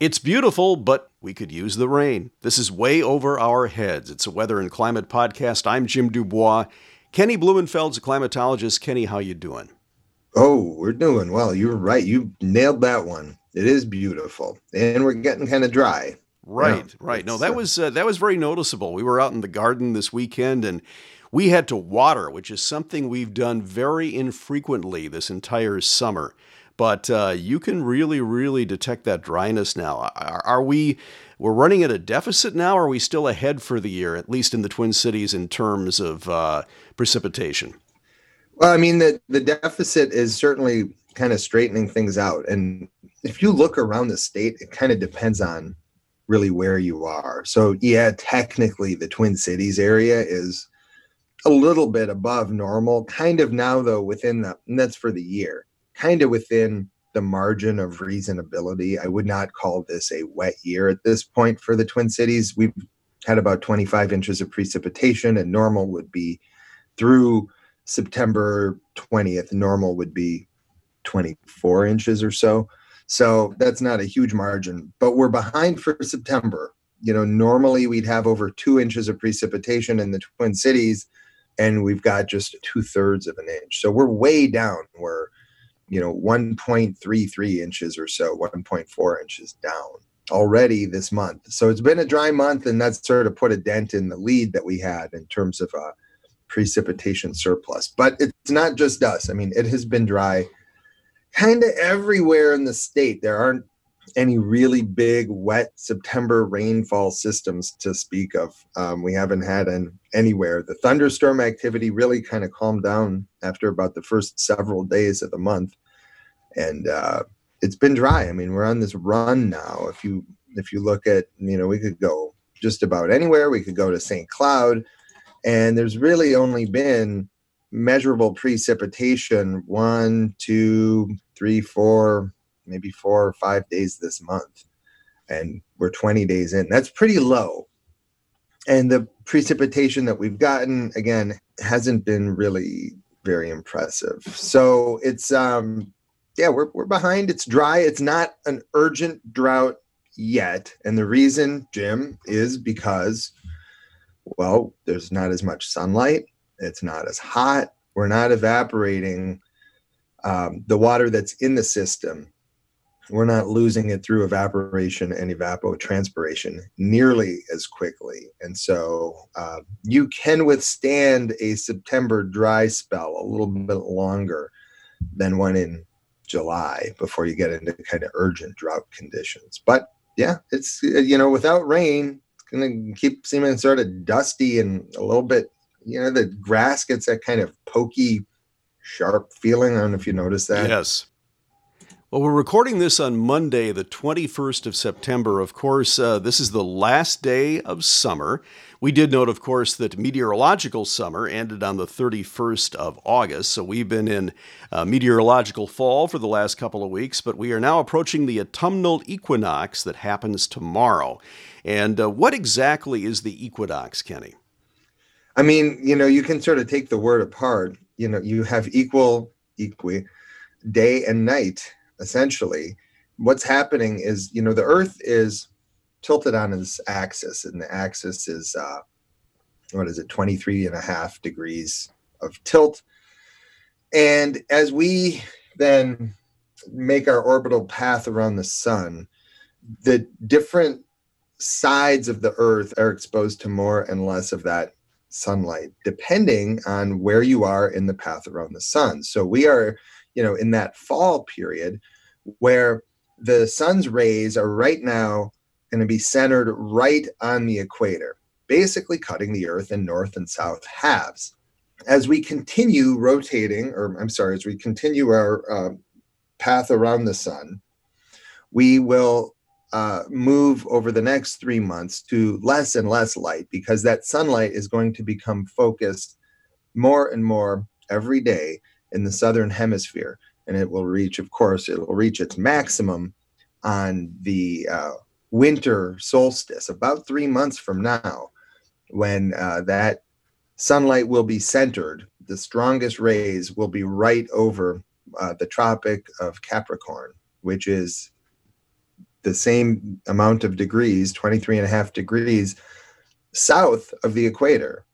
It's beautiful, but we could use the rain. This is Way Over Our Heads. It's a weather and climate podcast. I'm Jim Dubois. Kenny Blumenfeld's a climatologist. Kenny, how you doing? Oh, we're doing well. You're right. You nailed that one. It is beautiful. And we're getting kind of dry. Right, right. No, that was very noticeable. We were out in the garden this weekend, and we had to water, which is something we've done very infrequently this entire summer. But you can really, really detect that dryness now. We're running at a deficit now, or are we still ahead for the year, at least in the Twin Cities, in terms of precipitation? Well, I mean, the deficit is certainly kind of straightening things out. And if you look around the state, it kind of depends on really where you are. So, yeah, technically the Twin Cities area is a little bit above normal, kind of now, though, and that's for the year, kind of within the margin of reasonability. I would not call this a wet year at this point for the Twin Cities. We've had about 25 inches of precipitation, and normal would be through September 20th, normal would be 24 inches or so. So that's not a huge margin, but we're behind for September. You know, normally we'd have over 2 inches of precipitation in the Twin Cities, and we've got just 2/3 of an inch. So we're way down. We're, you know, 1.33 inches or so, 1.4 inches down already this month. So it's been a dry month, and that's sort of put a dent in the lead that we had in terms of a precipitation surplus. But it's not just us. I mean, it has been dry kind of everywhere in the state. There aren't any really big wet September rainfall systems to speak of. We haven't had anywhere. The thunderstorm activity really kind of calmed down after about the first several days of the month, and it's been dry. I mean, we're on this run now. If you look at, you know, we could go just about anywhere. We could go to St. Cloud, and there's really only been measurable precipitation 1, 2, 3, 4. Maybe 4 or 5 days this month, and we're 20 days in. That's pretty low. And the precipitation that we've gotten, again, hasn't been really very impressive. So it's, we're behind. It's dry. It's not an urgent drought yet. And the reason, Jim, is because, well, there's not as much sunlight. It's not as hot. We're not evaporating the water that's in the system. We're not losing it through evaporation and evapotranspiration nearly as quickly. And so you can withstand a September dry spell a little bit longer than one in July before you get into kind of urgent drought conditions. But yeah, it's, you know, without rain, it's going to keep seeming sort of dusty and a little bit, you know, the grass gets that kind of pokey, sharp feeling. I don't know if you noticed that. Yes. Well, we're recording this on Monday, the 21st of September. Of course, this is the last day of summer. We did note, of course, that meteorological summer ended on the 31st of August, so we've been in meteorological fall for the last couple of weeks, but we are now approaching the autumnal equinox that happens tomorrow. And what exactly is the equinox, Kenny? I mean, you know, you can sort of take the word apart. You know, you have equi, day and night. Essentially, what's happening is, you know, the Earth is tilted on its axis, and the axis is, 23.5 degrees of tilt. And as we then make our orbital path around the sun, the different sides of the Earth are exposed to more and less of that sunlight, depending on where you are in the path around the sun. So we are, you know, in that fall period where the sun's rays are right now going to be centered right on the equator, basically cutting the Earth in north and south halves. As we continue continue our path around the sun, we will move over the next 3 months to less and less light, because that sunlight is going to become focused more and more every day in the southern hemisphere, and it will reach its maximum on the winter solstice, about 3 months from now, when that sunlight will be centered. The strongest rays will be right over the Tropic of Capricorn, which is the same amount of degrees, 23.5 degrees south of the equator.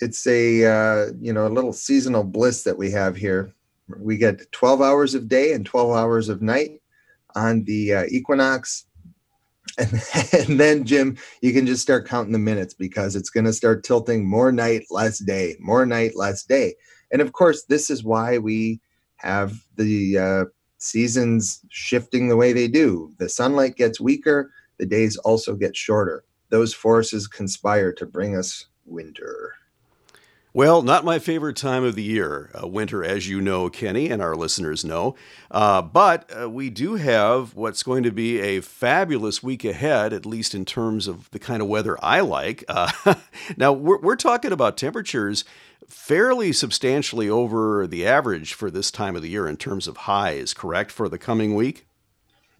It's a, you know, a little seasonal bliss that we have here. We get 12 hours of day and 12 hours of night on the equinox. And then, Jim, you can just start counting the minutes, because it's going to start tilting more night, less day, more night, less day. And of course, this is why we have the seasons shifting the way they do. The sunlight gets weaker. The days also get shorter. Those forces conspire to bring us winter. Well, not my favorite time of the year, winter, as you know, Kenny, and our listeners know. But we do have what's going to be a fabulous week ahead, at least in terms of the kind of weather I like. Now, we're talking about temperatures fairly substantially over the average for this time of the year in terms of highs, correct, for the coming week?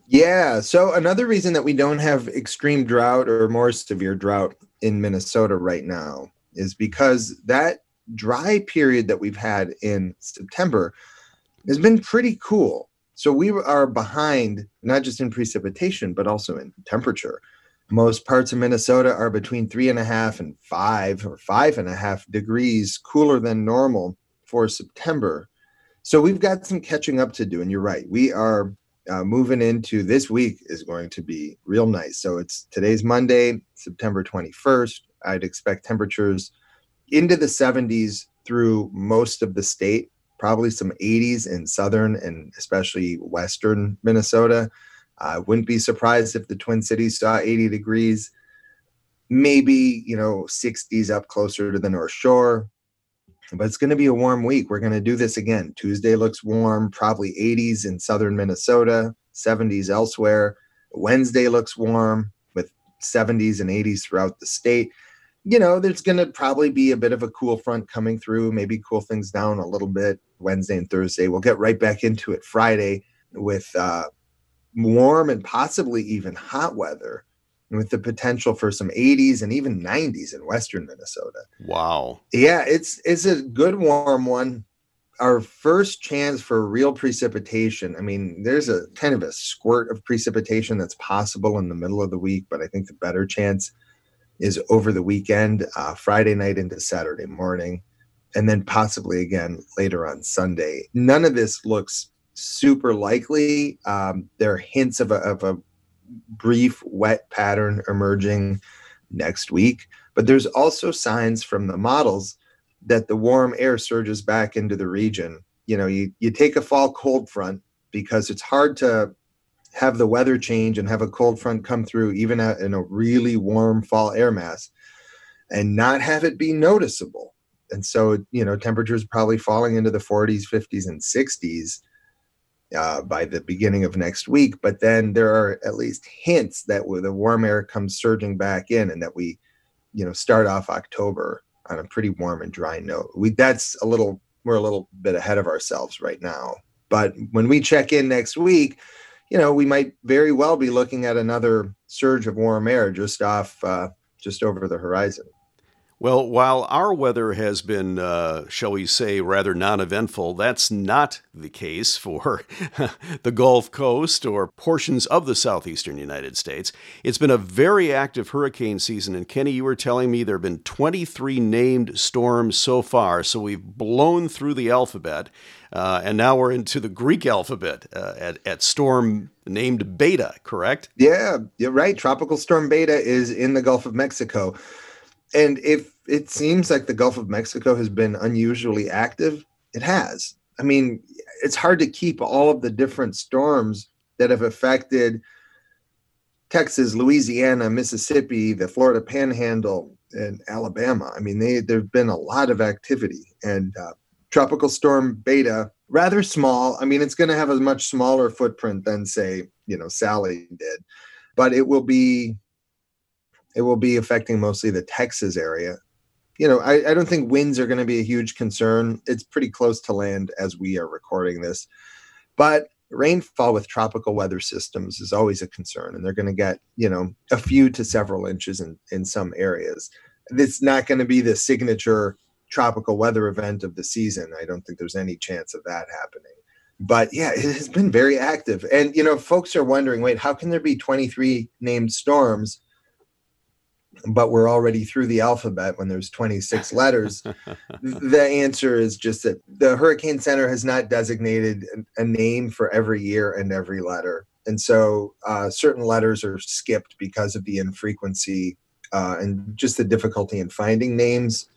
Yeah. So another reason that we don't have extreme drought or more severe drought in Minnesota right now is because that dry period that we've had in September has been pretty cool. So we are behind, not just in precipitation, but also in temperature. Most parts of Minnesota are between 3.5 and 5 or 5.5 degrees cooler than normal for September. So we've got some catching up to do. And you're right, we are moving into this week is going to be real nice. So today's Monday, September 21st. I'd expect temperatures into the 70s through most of the state, probably some 80s in southern and especially western Minnesota. I wouldn't be surprised if the Twin Cities saw 80 degrees, maybe, 60s up closer to the North Shore. But it's going to be a warm week. We're going to do this again. Tuesday looks warm, probably 80s in southern Minnesota, 70s elsewhere. Wednesday looks warm with 70s and 80s throughout the state. There's going to probably be a bit of a cool front coming through, maybe cool things down a little bit Wednesday and Thursday. We'll get right back into it Friday with warm and possibly even hot weather, with the potential for some 80s and even 90s in western Minnesota. Wow. Yeah, it's a good warm one. Our first chance for real precipitation. I mean, there's a kind of a squirt of precipitation that's possible in the middle of the week, but I think the better chance is over the weekend, Friday night into Saturday morning, and then possibly again later on Sunday. None of this looks super likely. There are hints of a brief wet pattern emerging next week, but there's also signs from the models that the warm air surges back into the region. You take a fall cold front, because it's hard to have the weather change and have a cold front come through even in a really warm fall air mass and not have it be noticeable. And so, temperatures probably falling into the 40s, 50s, and 60s by the beginning of next week. But then there are at least hints that the warm air comes surging back in, and that we, start off October on a pretty warm and dry note. We're a little bit ahead of ourselves right now. But when we check in next week, we might very well be looking at another surge of warm air just over the horizon. Well, while our weather has been, shall we say, rather non-eventful, that's not the case for the Gulf Coast or portions of the southeastern United States. It's been a very active hurricane season, and Kenny, you were telling me there have been 23 named storms so far, so we've blown through the alphabet, and now we're into the Greek alphabet at storm named Beta, correct? Yeah, you're right. Tropical Storm Beta is in the Gulf of Mexico. And if it seems like the Gulf of Mexico has been unusually active, it has. I mean, it's hard to keep all of the different storms that have affected Texas, Louisiana, Mississippi, the Florida Panhandle, and Alabama. I mean, there've been a lot of activity. And Tropical Storm Beta, rather small. I mean, it's going to have a much smaller footprint than, say, Sally did. But it will be... It will be affecting mostly the Texas area. I don't think winds are going to be a huge concern. It's pretty close to land as we are recording this. But rainfall with tropical weather systems is always a concern, and they're going to get, a few to several inches in some areas. It's not going to be the signature tropical weather event of the season. I don't think there's any chance of that happening. But yeah, it has been very active. And, you know, folks are wondering, wait, how can there be 23 named storms, but we're already through the alphabet when there's 26 letters? The answer is just that the Hurricane Center has not designated a name for every year and every letter. And so certain letters are skipped because of the infrequency and just the difficulty in finding names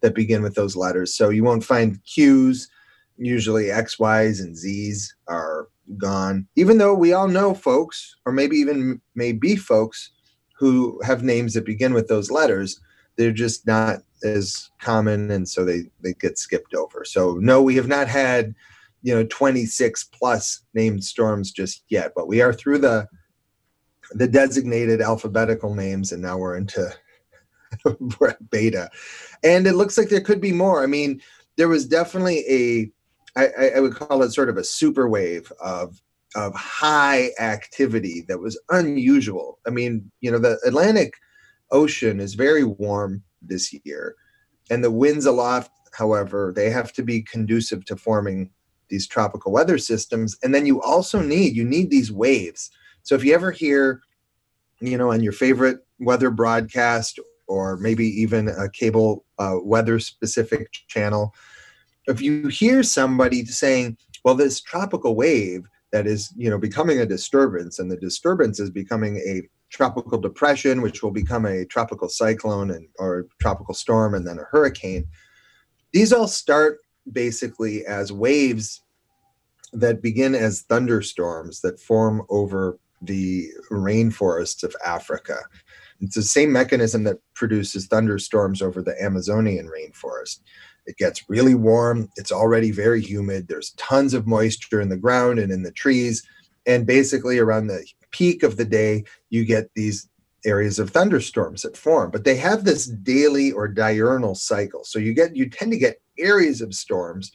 that begin with those letters. So you won't find Q's. Usually X, Y's, and Z's are gone, even though we all know folks, or maybe even maybe folks, who have names that begin with those letters. They're just not as common, and so they get skipped over. So no, we have not had, you know, 26 plus named storms just yet, but we are through the designated alphabetical names, and now we're into we're at beta, and it looks like there could be more. I mean, there was definitely I would call it sort of a super wave of high activity that was unusual. I mean, you know, the Atlantic Ocean is very warm this year, and the winds aloft, however, they have to be conducive to forming these tropical weather systems. And then you also need these waves. So if you ever hear, you know, on your favorite weather broadcast, or maybe even a cable weather-specific channel, if you hear somebody saying, well, this tropical wave that is, you know, becoming a disturbance, and the disturbance is becoming a tropical depression, which will become a tropical cyclone or tropical storm, and then a hurricane. These all start basically as waves that begin as thunderstorms that form over the rainforests of Africa. It's the same mechanism that produces thunderstorms over the Amazonian rainforest. It gets really warm. It's already very humid. There's tons of moisture in the ground and in the trees. And basically around the peak of the day, you get these areas of thunderstorms that form. But they have this daily or diurnal cycle. So you tend to get areas of storms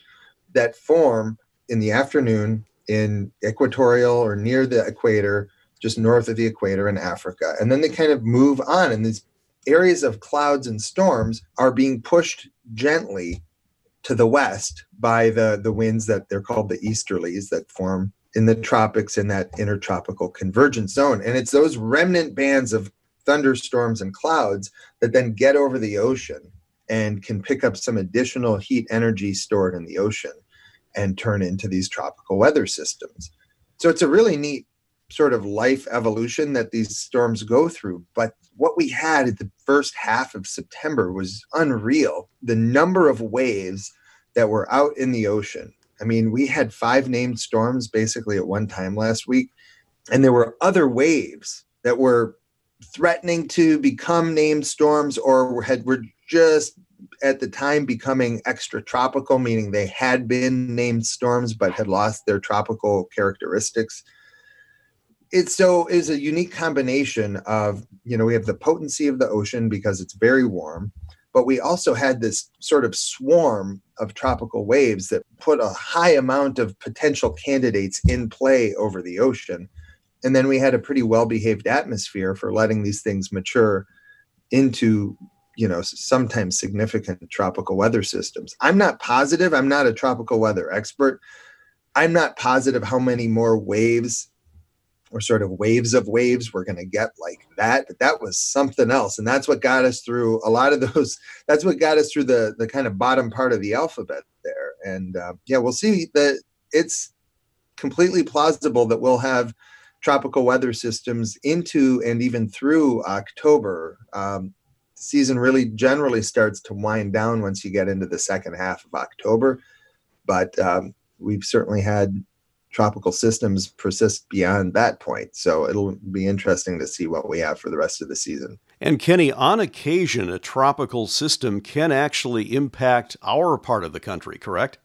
that form in the afternoon in equatorial or near the equator, just north of the equator in Africa. And then they kind of move on, and these areas of clouds and storms are being pushed gently to the west by the winds that they're called the easterlies that form in the tropics in that intertropical convergence zone. And it's those remnant bands of thunderstorms and clouds that then get over the ocean and can pick up some additional heat energy stored in the ocean and turn into these tropical weather systems. So it's a really neat sort of life evolution that these storms go through. But what we had at the first half of September was unreal. The number of waves that were out in the ocean. I mean, we had 5 named storms basically at one time last week, and there were other waves that were threatening to become named storms or were just at the time becoming extratropical, meaning they had been named storms but had lost their tropical characteristics. It's a unique combination of, you know, we have the potency of the ocean because it's very warm, but we also had this sort of swarm of tropical waves that put a high amount of potential candidates in play over the ocean. And then we had a pretty well-behaved atmosphere for letting these things mature into, you know, sometimes significant tropical weather systems. I'm not positive. I'm not a tropical weather expert. I'm not positive how many more waves or sort of waves we're going to get like that. But that was something else. And that's what got us through a lot of those. That's what got us through the kind of bottom part of the alphabet there. And yeah, we'll see that it's completely plausible that we'll have tropical weather systems into and even through October. The season really generally starts to wind down once you get into the second half of October. But we've certainly had tropical systems persist beyond that point. So it'll be interesting to see what we have for the rest of the season. And Kenny, on occasion, a tropical system can actually impact our part of the country, correct?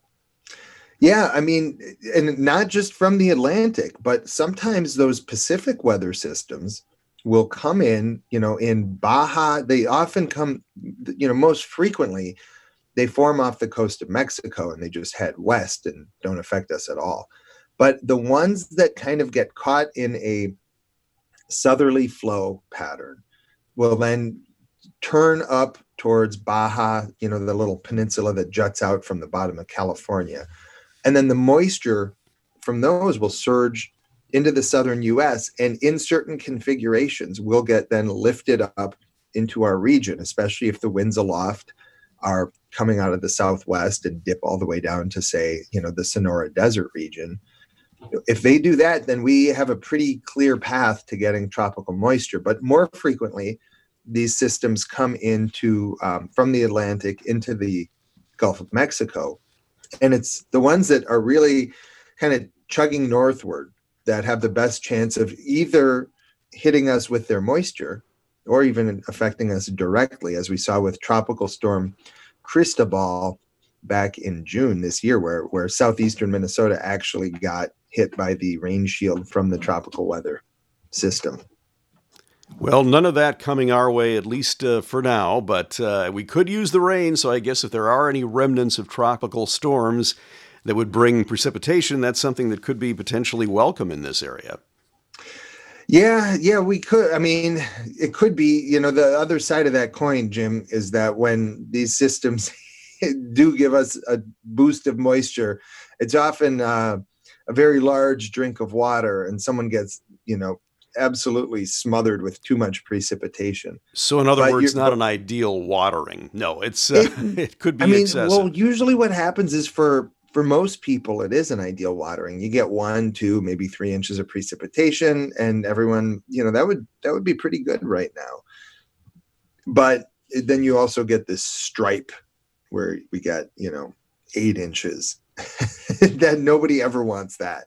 Yeah, I mean, and not just from the Atlantic, but sometimes those Pacific weather systems will come in, you know, in Baja. They often come, you know, most frequently, they form off the coast of Mexico and they just head west and don't affect us at all. But the ones that kind of get caught in a southerly flow pattern will then turn up towards Baja, you know, the little peninsula that juts out from the bottom of California. And then the moisture from those will surge into the southern U.S. and in certain configurations will get then lifted up into our region, especially if the winds aloft are coming out of the southwest and dip all the way down to, say, you know, the Sonora Desert region. If they do that, then we have a pretty clear path to getting tropical moisture. But more frequently, these systems come into from the Atlantic into the Gulf of Mexico. And it's the ones that are really kind of chugging northward that have the best chance of either hitting us with their moisture or even affecting us directly, as we saw with Tropical Storm Cristobal back in June this year, where southeastern Minnesota actually got hit by the rain shield from the tropical weather system. Well, none of that coming our way, at least for now, but we could use the rain, so I guess if there are any remnants of tropical storms that would bring precipitation, that's something that could be potentially welcome in this area. Yeah, we could. I mean, it could be, you know, the other side of that coin, Jim, is that when these systems do give us a boost of moisture, it's often a very large drink of water and someone gets, you know, absolutely smothered with too much precipitation. So in other words, not an ideal watering. No, it could be excessive. Well, usually what happens is for most people, it is an ideal watering. You get 1, 2, maybe 3 inches of precipitation, and everyone, you know, that would be pretty good right now. But then you also get this stripe where we got, you know, 8 inches. That nobody ever wants that,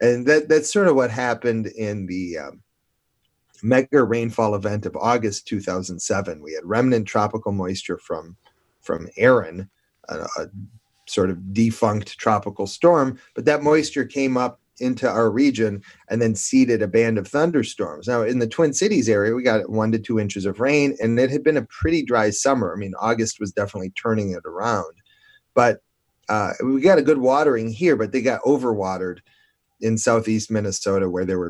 and that's sort of what happened in the mega rainfall event of August 2007. We had remnant tropical moisture from Aaron, a sort of defunct tropical storm, but that moisture came up into our region and then seeded a band of thunderstorms. Now, in the Twin Cities area, we got 1 to 2 inches of rain, and it had been a pretty dry summer. I mean, August was definitely turning it around, but we got a good watering here, but they got overwatered in southeast Minnesota, where there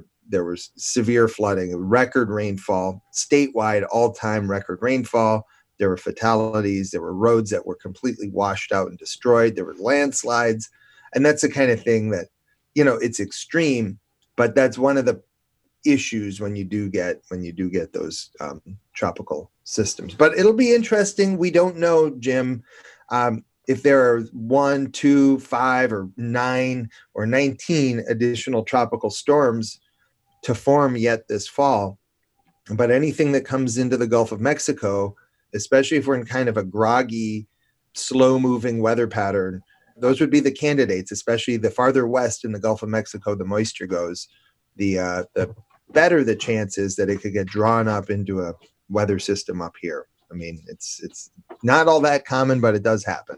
was severe flooding, record rainfall, statewide all-time record rainfall. There were fatalities. There were roads that were completely washed out and destroyed. There were landslides. And that's the kind of thing that, you know, it's extreme, but that's one of the issues when you do get those tropical systems. But it'll be interesting. We don't know, Jim, if there are 1, 2, 5, or 9, or 19 additional tropical storms to form yet this fall. But anything that comes into the Gulf of Mexico, especially if we're in kind of a groggy, slow-moving weather pattern, those would be the candidates, especially the farther west in the Gulf of Mexico the moisture goes, the better the chance is that it could get drawn up into a weather system up here. I mean, it's not all that common, but it does happen.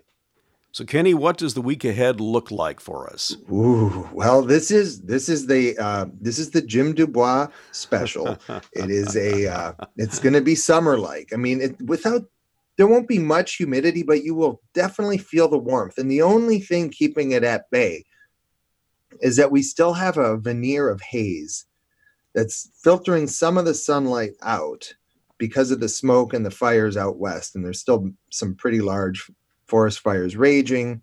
So, Kenny, what does the week ahead look like for us? Ooh, well, this is the Jim Dubois special. It is it's going to be summer-like. I mean, there won't be much humidity, but you will definitely feel the warmth. And the only thing keeping it at bay is that we still have a veneer of haze that's filtering some of the sunlight out because of the smoke and the fires out west. And there's still some pretty large forest fires raging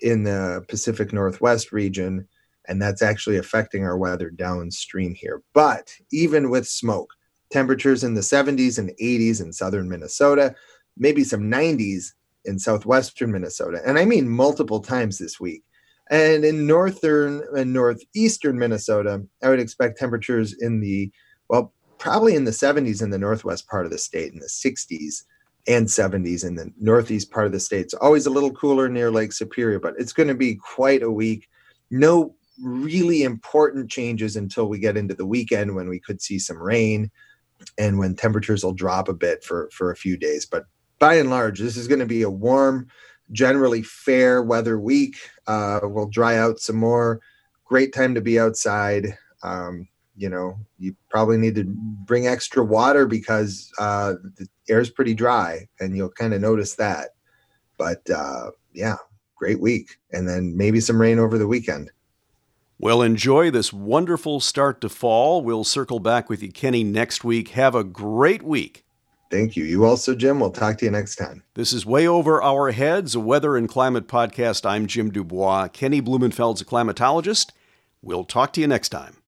in the Pacific Northwest region, and that's actually affecting our weather downstream here. But even with smoke, temperatures in the 70s and 80s in southern Minnesota, maybe some 90s in southwestern Minnesota, and I mean multiple times this week. And in northern and northeastern Minnesota, I would expect temperatures in the, well, probably in the 70s in the northwest part of the state, in the 60s and 70s in the northeast part of the state. It's always a little cooler near Lake Superior, but it's going to be quite a week. No really important changes until we get into the weekend, when we could see some rain and when temperatures will drop a bit for a few days. But by and large, this is going to be a warm, generally fair weather week. We'll dry out some more. Great time to be outside. You know, you probably need to bring extra water because the air's pretty dry, and you'll kind of notice that. But yeah, great week. And then maybe some rain over the weekend. Well, enjoy this wonderful start to fall. We'll circle back with you, Kenny, next week. Have a great week. Thank you. You also, Jim. We'll talk to you next time. This is Way Over Our Heads, a weather and climate podcast. I'm Jim Dubois. Kenny Blumenfeld's a climatologist. We'll talk to you next time.